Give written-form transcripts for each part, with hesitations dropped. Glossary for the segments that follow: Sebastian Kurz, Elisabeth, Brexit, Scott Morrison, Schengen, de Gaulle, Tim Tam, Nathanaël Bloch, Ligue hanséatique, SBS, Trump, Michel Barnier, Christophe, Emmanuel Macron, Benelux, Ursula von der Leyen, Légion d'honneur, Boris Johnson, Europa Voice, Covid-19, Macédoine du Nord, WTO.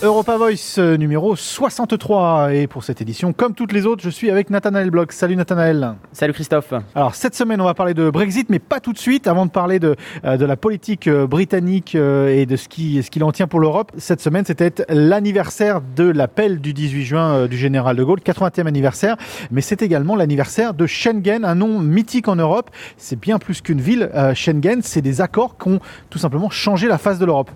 Europa Voice numéro 63, et pour cette édition, comme toutes les autres, je suis avec Nathanaël Bloch. Salut Nathanaël. Salut Christophe. Alors cette semaine on va parler de Brexit, mais pas tout de suite, avant de parler de la politique britannique et de ce qu'il en tient pour l'Europe. Cette semaine c'était l'anniversaire de l'appel du 18 juin du général de Gaulle, 80e anniversaire, mais c'est également l'anniversaire de Schengen, un nom mythique en Europe. C'est bien plus qu'une ville, Schengen, c'est des accords qui ont tout simplement changé la face de l'Europe.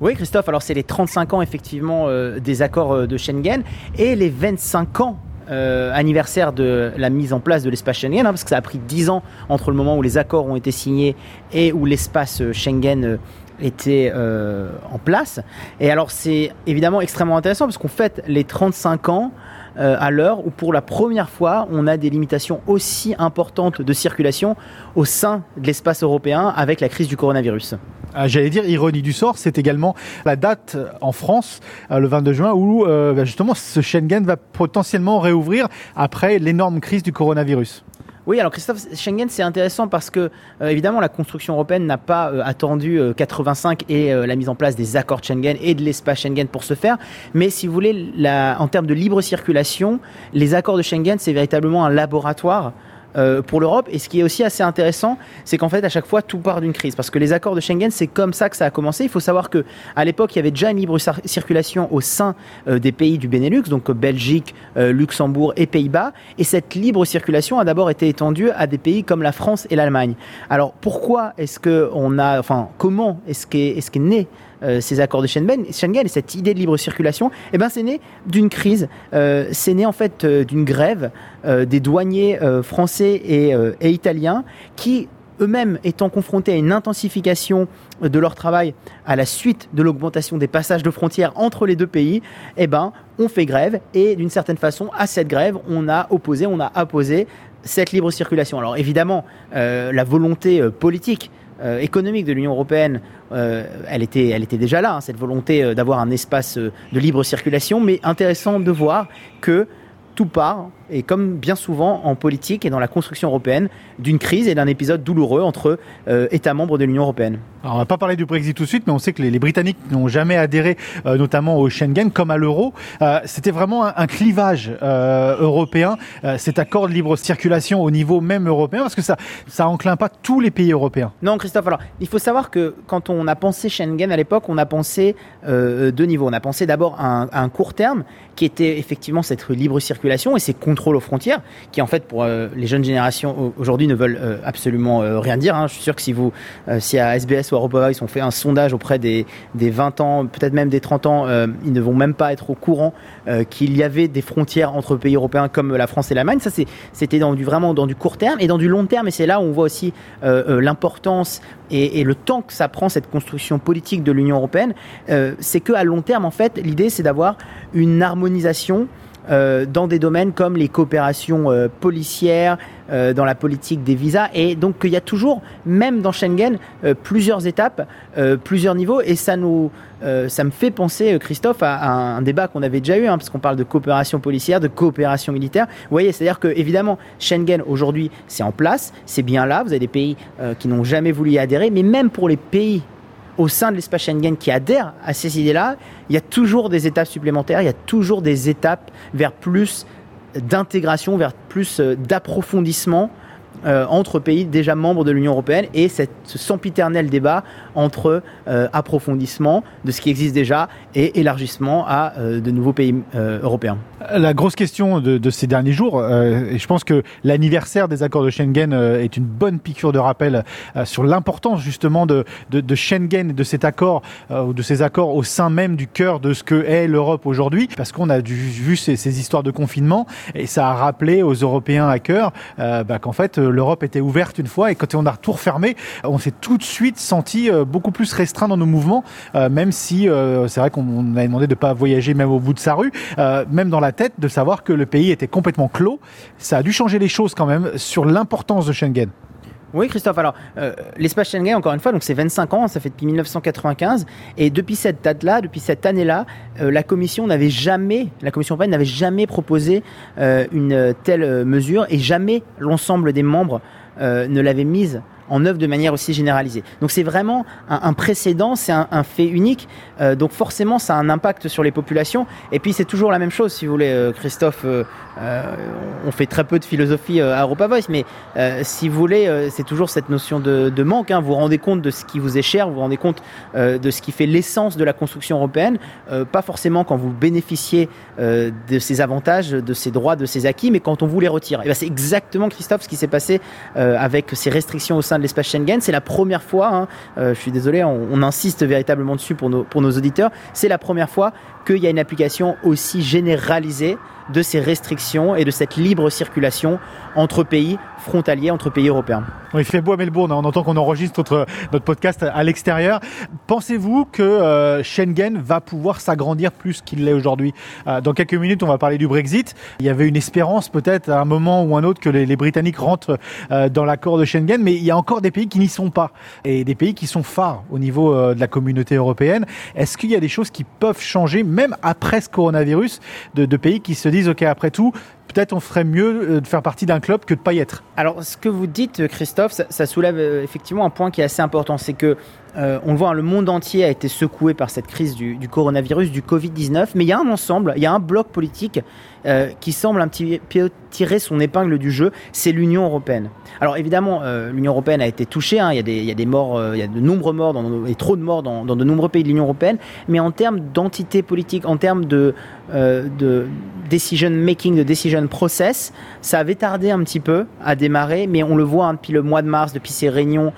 Oui Christophe, alors c'est les 35 ans effectivement des accords de Schengen et les 25 ans anniversaire de la mise en place de l'espace Schengen, parce que ça a pris 10 ans entre le moment où les accords ont été signés et où l'espace Schengen était en place. Et alors c'est évidemment extrêmement intéressant parce qu'on fête les 35 ans à l'heure où pour la première fois on a des limitations aussi importantes de circulation au sein de l'espace européen avec la crise du coronavirus. J'allais dire, ironie du sort, c'est également la date en France, le 22 juin, où justement ce Schengen va potentiellement réouvrir après l'énorme crise du coronavirus. Oui, alors Christophe, Schengen c'est intéressant parce que évidemment la construction européenne n'a pas attendu 85 et la mise en place des accords de Schengen et de l'espace Schengen pour se faire, mais si vous voulez, en termes de libre circulation, les accords de Schengen c'est véritablement un laboratoire pour l'Europe. Et ce qui est aussi assez intéressant, c'est qu'en fait à chaque fois tout part d'une crise, parce que les accords de Schengen c'est comme ça que ça a commencé. Il faut savoir que à l'époque il y avait déjà une libre circulation au sein des pays du Benelux, donc Belgique, Luxembourg et Pays-Bas, et cette libre circulation a d'abord été étendue à des pays comme la France et l'Allemagne. Alors pourquoi est-ce que comment est-ce qu'est né ces accords de Schengen et cette idée de libre circulation? Eh ben c'est né d'une crise, c'est né en fait d'une grève des douaniers français et italiens qui eux-mêmes étant confrontés à une intensification de leur travail à la suite de l'augmentation des passages de frontières entre les deux pays, eh ben on fait grève, et d'une certaine façon à cette grève on a apposé cette libre circulation. Alors évidemment la volonté politique économique de l'Union européenne, elle était déjà là, hein, cette volonté d'avoir un espace de libre circulation, mais intéressant de voir que tout part, et comme bien souvent en politique et dans la construction européenne, d'une crise et d'un épisode douloureux entre États membres de l'Union européenne. Alors on va pas parler du Brexit tout de suite, mais on sait que les Britanniques n'ont jamais adhéré notamment au Schengen comme à l'euro. C'était vraiment un clivage européen, cet accord de libre circulation au niveau même européen, parce que ça enclin pas tous les pays européens. Non Christophe, alors il faut savoir que quand on a pensé Schengen à l'époque, on a pensé deux niveaux. On a pensé d'abord à un court terme qui était effectivement cette libre circulation et ses contrôles aux frontières, qui en fait pour les jeunes générations aujourd'hui ne veulent absolument rien dire, hein. Je suis sûr que si à SBS ou à Europa Voice on fait un sondage auprès des 20 ans, peut-être même des 30 ans, ils ne vont même pas être au courant qu'il y avait des frontières entre pays européens comme la France et l'Allemagne. Ça c'était vraiment dans du court terme, et dans du long terme, et c'est là où on voit aussi l'importance et le temps que ça prend cette construction politique de l'Union européenne, c'est qu'à long terme en fait l'idée c'est d'avoir une harmonisation dans des domaines comme les coopérations policières, dans la politique des visas, et donc il y a toujours, même dans Schengen, plusieurs étapes, plusieurs niveaux, et ça me fait penser, Christophe, à un débat qu'on avait déjà eu, hein, parce qu'on parle de coopération policière, de coopération militaire. Vous voyez, c'est-à-dire que évidemment Schengen aujourd'hui c'est en place, c'est bien là, vous avez des pays qui n'ont jamais voulu y adhérer, mais même pour les pays au sein de l'espace Schengen qui adhèrent à ces idées-là, il y a toujours des étapes supplémentaires, il y a toujours des étapes vers plus d'intégration, vers plus d'approfondissement entre pays déjà membres de l'Union européenne, et ce sempiternel débat entre approfondissement de ce qui existe déjà et élargissement à de nouveaux pays européens. La grosse question de ces derniers jours, et je pense que l'anniversaire des accords de Schengen est une bonne piqûre de rappel sur l'importance justement de Schengen et de cet accord, de ces accords au sein même du cœur de ce que est l'Europe aujourd'hui, parce qu'on a vu ces histoires de confinement, et ça a rappelé aux Européens à cœur qu'en fait l'Europe était ouverte une fois, et quand on a tout refermé, on s'est tout de suite senti beaucoup plus restreint dans nos mouvements, même si c'est vrai qu'on a demandé de ne pas voyager même au bout de sa rue, même dans la tête de savoir que le pays était complètement clos. Ça a dû changer les choses quand même sur l'importance de Schengen. Oui Christophe, alors l'espace Schengen encore une fois, donc c'est 25 ans, ça fait depuis 1995, et depuis cette date-là, depuis cette année-là, la Commission européenne n'avait jamais proposé une telle mesure, et jamais l'ensemble des membres ne l'avait mise en œuvre de manière aussi généralisée. Donc c'est vraiment un précédent, c'est un fait unique, donc forcément ça a un impact sur les populations, et puis c'est toujours la même chose, si vous voulez, Christophe, on fait très peu de philosophie à Europa Voice, mais si vous voulez, c'est toujours cette notion de manque, hein. Vous vous rendez compte de ce qui vous est cher, vous vous rendez compte de ce qui fait l'essence de la construction européenne, pas forcément quand vous bénéficiez de ces avantages, de ces droits, de ces acquis, mais quand on vous les retire. Et bien c'est exactement, Christophe, ce qui s'est passé avec ces restrictions au sein de l'espace Schengen. C'est la première fois, hein, je suis désolé, on insiste véritablement dessus pour nos auditeurs, c'est la première fois qu'il y a une application aussi généralisée de ces restrictions et de cette libre circulation entre pays frontaliers, entre pays européens. Il fait beau à Melbourne, on entend qu'on enregistre notre podcast à l'extérieur. Pensez-vous que Schengen va pouvoir s'agrandir plus qu'il l'est aujourd'hui ? Dans quelques minutes, on va parler du Brexit. Il y avait une espérance peut-être à un moment ou un autre que les Britanniques rentrent dans l'accord de Schengen, mais il y a encore des pays qui n'y sont pas et des pays qui sont phares au niveau de la communauté européenne. Est-ce qu'il y a des choses qui peuvent changer, même après ce coronavirus, de pays qui se disent « Ok, après tout, peut-être on ferait mieux de faire partie d'un club que de ne pas y être ». Alors, ce que vous dites, Christophe, ça soulève effectivement un point qui est assez important. C'est que, on le voit, le monde entier a été secoué par cette crise du coronavirus, du Covid-19. Mais il y a un ensemble, il y a un bloc politique qui semble un petit peu tirer son épingle du jeu. C'est l'Union européenne. Alors, évidemment, l'Union européenne a été touchée. Hein, il y a de nombreux morts et trop de morts dans de nombreux pays de l'Union européenne. Mais en termes d'entité politique, en termes de decision making, de decision process, ça avait tardé un petit peu à démarrer, mais on le voit hein, depuis le mois de mars, depuis ces réunions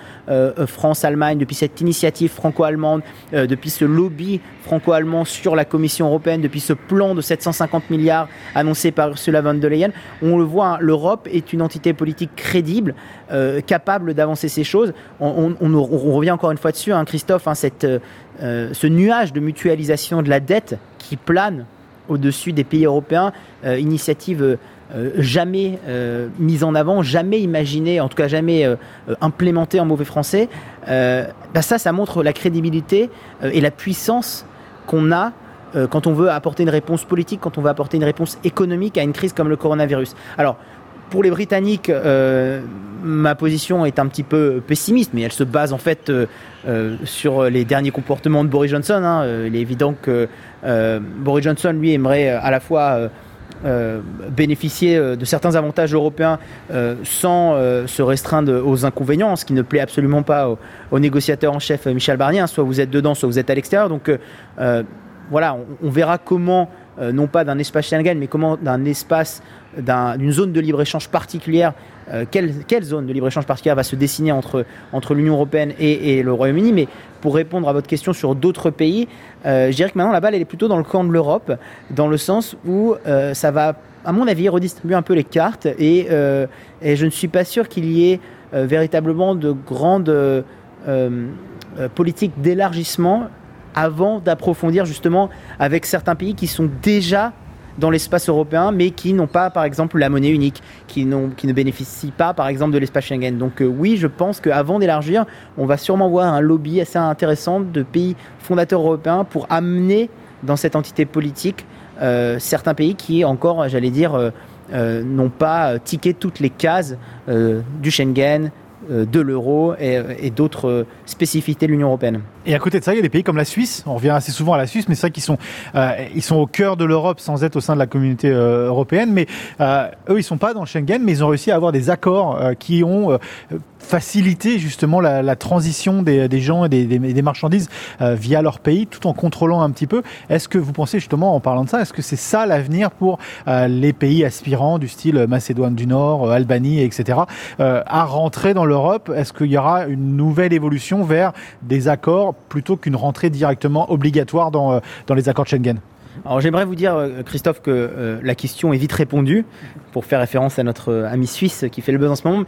France-Allemagne, depuis cette initiative franco-allemande, depuis ce lobby franco-allemand sur la Commission européenne, depuis ce plan de 750 milliards annoncé par Ursula von der Leyen, on le voit, hein, l'Europe est une entité politique crédible, capable d'avancer ces choses. On revient encore une fois dessus, hein, Christophe, hein, ce nuage de mutualisation de la dette qui plane au-dessus des pays européens, initiative jamais mise en avant, jamais imaginée, en tout cas jamais implémentée en mauvais français, ça montre la crédibilité et la puissance qu'on a quand on veut apporter une réponse politique, quand on veut apporter une réponse économique à une crise comme le coronavirus. Alors, pour les Britanniques, ma position est un petit peu pessimiste, mais elle se base en fait sur les derniers comportements de Boris Johnson. Hein. Il est évident que Boris Johnson, lui, aimerait à la fois bénéficier de certains avantages européens sans se restreindre aux inconvénients, ce qui ne plaît absolument pas au négociateur en chef Michel Barnier. Hein. Soit vous êtes dedans, soit vous êtes à l'extérieur. Donc voilà, on verra comment, non pas d'un espace Schengen, mais comment d'un espace, d'une zone de libre-échange particulière, quelle zone de libre-échange particulière va se dessiner entre l'Union européenne et le Royaume-Uni. Mais pour répondre à votre question sur d'autres pays, je dirais que maintenant la balle elle est plutôt dans le camp de l'Europe, dans le sens où ça va, à mon avis, redistribuer un peu les cartes et je ne suis pas sûr qu'il y ait véritablement de grandes politiques d'élargissement avant d'approfondir justement avec certains pays qui sont déjà dans l'espace européen, mais qui n'ont pas, par exemple, la monnaie unique, qui ne bénéficient pas, par exemple, de l'espace Schengen. Donc oui, je pense qu'avant d'élargir, on va sûrement voir un lobby assez intéressant de pays fondateurs européens pour amener dans cette entité politique certains pays qui, encore, j'allais dire, n'ont pas tiqué toutes les cases du Schengen, de l'euro et d'autres spécificités de l'Union européenne. Et à côté de ça, il y a des pays comme la Suisse, on revient assez souvent à la Suisse, mais c'est vrai qu'ils sont au cœur de l'Europe sans être au sein de la communauté européenne, mais eux, ils ne sont pas dans Schengen, mais ils ont réussi à avoir des accords qui ont facilité justement la transition des gens et des marchandises via leur pays, tout en contrôlant un petit peu. Est-ce que vous pensez justement, en parlant de ça, est-ce que c'est ça l'avenir pour les pays aspirants du style Macédoine du Nord, Albanie, etc., à rentrer dans l'Europe? Est-ce qu'il y aura une nouvelle évolution vers des accords plutôt qu'une rentrée directement obligatoire dans les accords de Schengen? Alors j'aimerais vous dire, Christophe, que la question est vite répondue, pour faire référence à notre ami suisse qui fait le buzz en ce moment.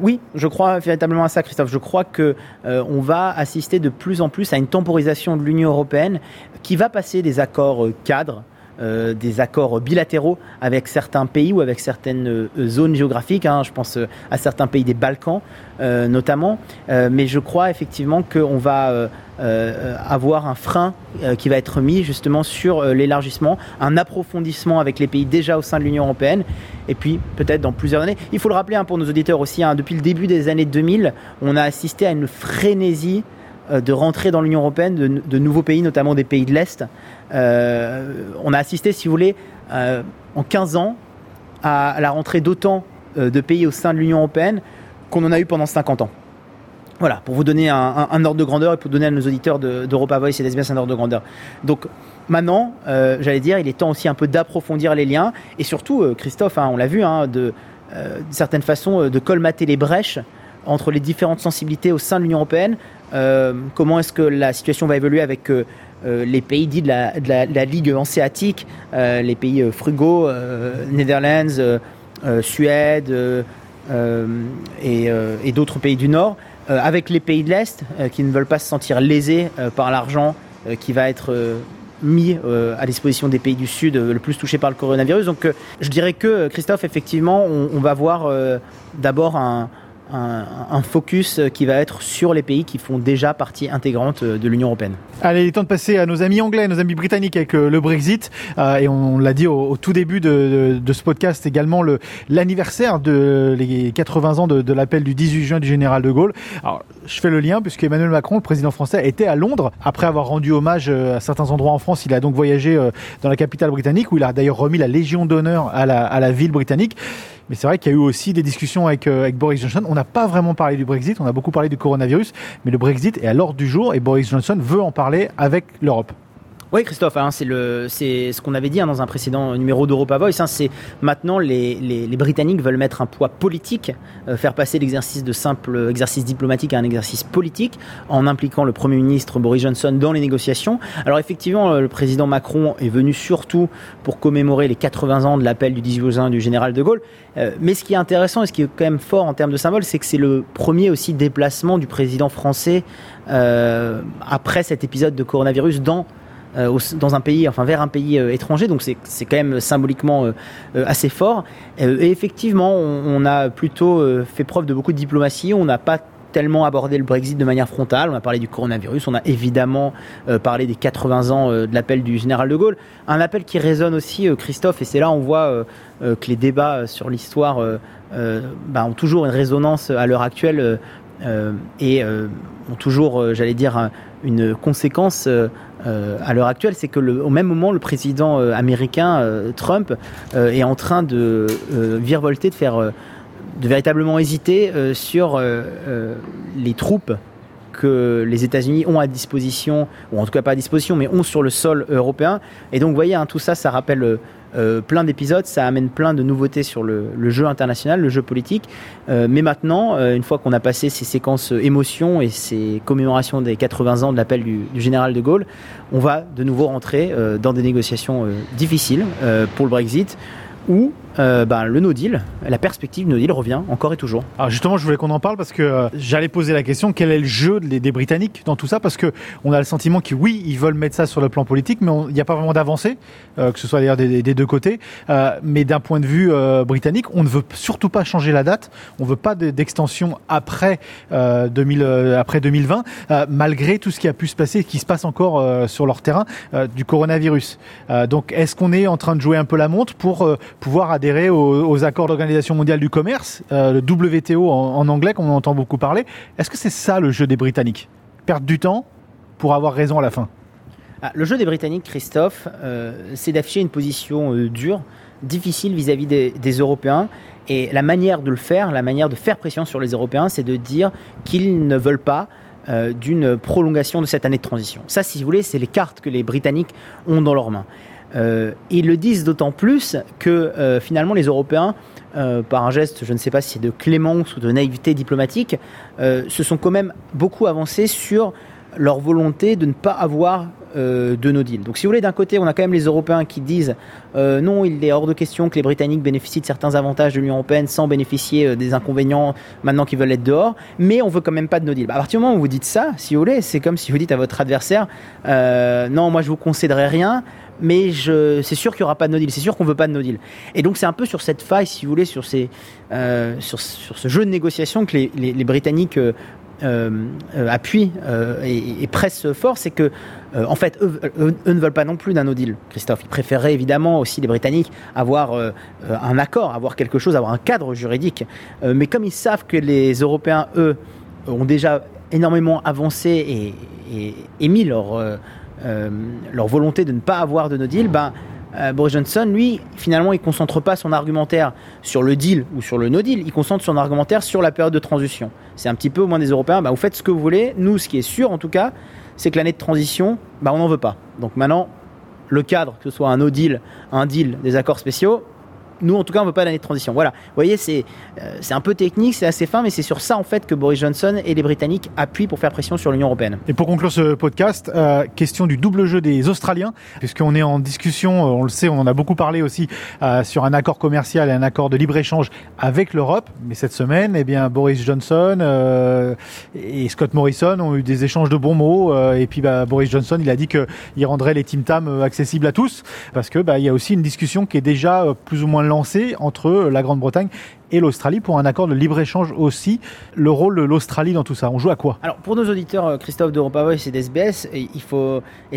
Oui, je crois véritablement à ça, Christophe. Je crois qu'on va assister de plus en plus à une temporisation de l'Union européenne qui va passer des accords cadres des accords bilatéraux avec certains pays ou avec certaines zones géographiques, hein, je pense à certains pays des Balkans notamment, mais je crois effectivement qu'on va avoir un frein qui va être mis justement sur l'élargissement, un approfondissement avec les pays déjà au sein de l'Union européenne, et puis peut-être dans plusieurs années. Il faut le rappeler, hein, pour nos auditeurs aussi, hein, depuis le début des années 2000, on a assisté à une frénésie de rentrer dans l'Union européenne de nouveaux pays, notamment des pays de l'Est. On a assisté, si vous voulez, en 15 ans, à la rentrée d'autant de pays au sein de l'Union européenne qu'on en a eu pendant 50 ans. Voilà, pour vous donner un ordre de grandeur et pour donner à nos auditeurs d'Europa Voice et d'SBS un ordre de grandeur. Donc maintenant, j'allais dire, il est temps aussi un peu d'approfondir les liens et surtout, Christophe, hein, on l'a vu, hein, de certaines façons, de colmater les brèches entre les différentes sensibilités au sein de l'Union européenne. Comment est-ce que la situation va évoluer avec les pays dits de la Ligue hanséatique, les pays frugaux, Netherlands, Suède et d'autres pays du Nord, avec les pays de l'Est qui ne veulent pas se sentir lésés par l'argent qui va être mis à disposition des pays du Sud le plus touchés par le coronavirus. Donc je dirais que, Christophe, effectivement, on va voir d'abord un focus qui va être sur les pays qui font déjà partie intégrante de l'Union européenne. Allez, il est temps de passer à nos amis anglais, nos amis britanniques avec le Brexit. Et on l'a dit au tout début de ce podcast également, l'anniversaire des 80 ans de l'appel du 18 juin du général de Gaulle. Alors, je fais le lien puisque Emmanuel Macron, le président français, était à Londres. Après avoir rendu hommage à certains endroits en France, il a donc voyagé dans la capitale britannique où il a d'ailleurs remis la Légion d'honneur à la ville britannique. Mais c'est vrai qu'il y a eu aussi des discussions avec Boris Johnson. On n'a pas vraiment parlé du Brexit, on a beaucoup parlé du coronavirus, mais le Brexit est à l'ordre du jour et Boris Johnson veut en parler avec l'Europe. Oui, Christophe, hein, c'est ce qu'on avait dit, hein, dans un précédent numéro d'Europa Voice. Hein, c'est maintenant les Britanniques veulent mettre un poids politique, faire passer l'exercice de simple exercice diplomatique à un exercice politique en impliquant le Premier ministre Boris Johnson dans les négociations. Alors effectivement, le président Macron est venu surtout pour commémorer les 80 ans de l'appel du 18 juin du général de Gaulle. Mais ce qui est intéressant et ce qui est quand même fort en termes de symbole, c'est que c'est le premier aussi déplacement du président français après cet épisode de coronavirus dans un pays, enfin vers un pays étranger, donc c'est quand même symboliquement assez fort. Et effectivement, on a plutôt fait preuve de beaucoup de diplomatie. On n'a pas tellement abordé le Brexit de manière frontale. On a parlé du coronavirus, on a évidemment parlé des 80 ans de l'appel du général de Gaulle. Un appel qui résonne aussi, Christophe, et c'est là on voit que les débats sur l'histoire ont toujours une résonance à l'heure actuelle et ont toujours, j'allais dire, une conséquence à l'heure actuelle, c'est que au même moment, le président américain Trump est en train de virevolter, de faire, de véritablement hésiter sur les troupes que les États-Unis ont à disposition, ou en tout cas pas à disposition, mais ont sur le sol européen. Et donc, vous voyez, hein, tout ça, ça rappelle plein d'épisodes, ça amène plein de nouveautés sur le jeu international, le jeu politique. Mais maintenant, une fois qu'on a passé ces séquences émotions et ces commémorations des 80 ans de l'appel du général de Gaulle, on va de nouveau rentrer dans des négociations difficiles pour le Brexit, où le no deal, la perspective no deal revient encore et toujours. Alors justement, je voulais qu'on en parle parce que j'allais poser la question, quel est le jeu des Britanniques dans tout ça ? Parce qu'on a le sentiment qu'ils veulent mettre ça sur le plan politique, mais il n'y a pas vraiment d'avancée, que ce soit d'ailleurs des deux côtés. Mais d'un point de vue britannique, on ne veut surtout pas changer la date, on ne veut pas d'extension après 2020, malgré tout ce qui a pu se passer et qui se passe encore sur leur terrain du coronavirus. Donc est-ce qu'on est en train de jouer un peu la montre pour pouvoir adhérer aux accords de l'Organisation mondiale du commerce, le WTO en anglais, qu'on entend beaucoup parler. Est-ce que c'est ça le jeu des Britanniques ? Perdre du temps pour avoir raison à la fin ? Le jeu des Britanniques, Christophe, c'est d'afficher une position dure, difficile vis-à-vis des Européens. Et la manière de le faire, la manière de faire pression sur les Européens, c'est de dire qu'ils ne veulent pas d'une prolongation de cette année de transition. Ça, si vous voulez, c'est les cartes que les Britanniques ont dans leurs mains. Ils le disent d'autant plus que finalement les Européens, par un geste, je ne sais pas si c'est de clémence ou de naïveté diplomatique, se sont quand même beaucoup avancés sur leur volonté de ne pas avoir de no deal. Donc si vous voulez, d'un côté, on a quand même les Européens qui disent non, il est hors de question que les Britanniques bénéficient de certains avantages de l'Union Européenne sans bénéficier des inconvénients maintenant qu'ils veulent être dehors, mais on veut quand même pas de no deal. Bah, à partir du moment où vous dites ça, si vous voulez, c'est comme si vous dites à votre adversaire non, moi je vous concéderai rien, mais c'est sûr qu'il n'y aura pas de no deal, c'est sûr qu'on ne veut pas de no deal. Et donc c'est un peu sur cette faille, si vous voulez, sur ce jeu de négociation que les Britanniques appuient et pressent fort, c'est que en fait, eux ne veulent pas non plus d'un no deal, Christophe. Ils préféreraient évidemment aussi, les Britanniques, avoir un accord, avoir quelque chose, avoir un cadre juridique. Mais comme ils savent que les Européens, eux, ont déjà énormément avancé et émis leur volonté de ne pas avoir de no deal, Boris Johnson, lui, finalement, il ne concentre pas son argumentaire sur le deal ou sur le no deal, il concentre son argumentaire sur la période de transition. C'est un petit peu au moins des Européens, vous faites ce que vous voulez, nous, ce qui est sûr en tout cas, c'est que l'année de transition, on n'en veut pas. Donc maintenant, le cadre, que ce soit un no deal, un deal, des accords spéciaux, nous en tout cas on ne veut pas l'année de transition. Voilà, vous voyez, c'est un peu technique, c'est assez fin, mais c'est sur ça en fait que Boris Johnson et les Britanniques appuient pour faire pression sur l'Union Européenne. Et pour conclure ce podcast, question du double jeu des Australiens, puisqu'on est en discussion, on le sait, on en a beaucoup parlé aussi sur un accord commercial et un accord de libre-échange avec l'Europe, mais cette semaine, Boris Johnson et Scott Morrison ont eu des échanges de bons mots, et puis Boris Johnson, il a dit qu'il rendrait les Tim Tam accessibles à tous, parce que y a aussi une discussion qui est déjà plus ou moins lancé entre la Grande-Bretagne et l'Australie pour un accord de libre-échange aussi. Le rôle de l'Australie dans tout ça, on joue à quoi ? Alors pour nos auditeurs, Christophe, d'Europa Voice et d'SBS, et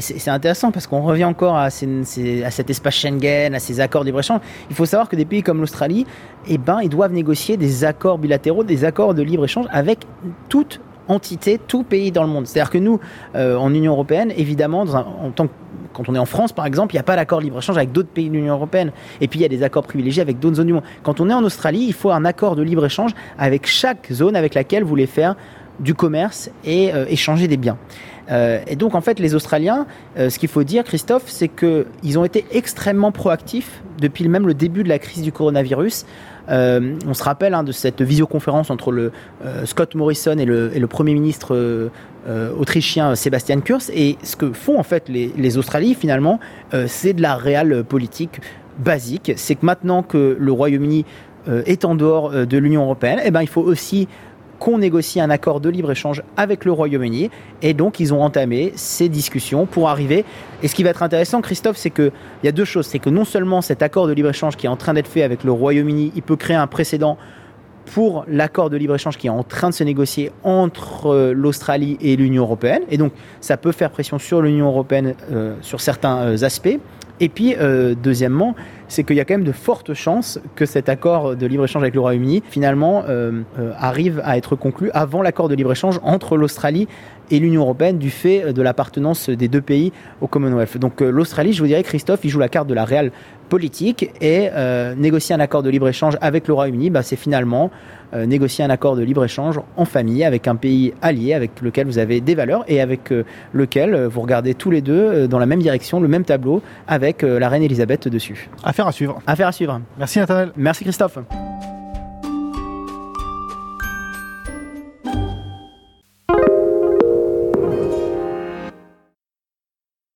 c'est intéressant parce qu'on revient encore à cet espace Schengen, à ces accords de libre-échange. Il faut savoir que des pays comme l'Australie, ils doivent négocier des accords bilatéraux, des accords de libre-échange avec toute entité, tout pays dans le monde. C'est-à-dire que nous, en Union Européenne, évidemment, quand on est en France, par exemple, il n'y a pas d'accord libre-échange avec d'autres pays de l'Union Européenne. Et puis, il y a des accords privilégiés avec d'autres zones du monde. Quand on est en Australie, il faut un accord de libre-échange avec chaque zone avec laquelle vous voulez faire du commerce et échanger des biens. Et donc, en fait, les Australiens, ce qu'il faut dire, Christophe, c'est qu'ils ont été extrêmement proactifs depuis même le début de la crise du coronavirus. On se rappelle de cette visioconférence entre le Scott Morrison et le Premier ministre autrichien Sebastian Kurz. Et ce que font en fait les Australiens finalement, c'est de la réelle politique basique. C'est que maintenant que le Royaume-Uni est en dehors de l'Union européenne, il faut aussi qu'on négocie un accord de libre-échange avec le Royaume-Uni. Et donc, ils ont entamé ces discussions pour arriver. Et ce qui va être intéressant, Christophe, c'est qu'il y a deux choses. C'est que non seulement cet accord de libre-échange qui est en train d'être fait avec le Royaume-Uni, il peut créer un précédent pour l'accord de libre-échange qui est en train de se négocier entre l'Australie et l'Union européenne. Et donc, ça peut faire pression sur l'Union européenne sur certains aspects. Et puis, deuxièmement, c'est qu'il y a quand même de fortes chances que cet accord de libre-échange avec le Royaume-Uni, finalement, arrive à être conclu avant l'accord de libre-échange entre l'Australie et l'Union européenne du fait de l'appartenance des deux pays au Commonwealth. Donc l'Australie, je vous dirais, Christophe, il joue la carte de la réelle politique et négocier un accord de libre-échange avec le Royaume-Uni, c'est finalement négocier un accord de libre-échange en famille avec un pays allié avec lequel vous avez des valeurs et avec lequel vous regardez tous les deux dans la même direction, le même tableau avec la reine Elisabeth dessus. Affaire à suivre. Merci Nathanaël. Merci Christophe.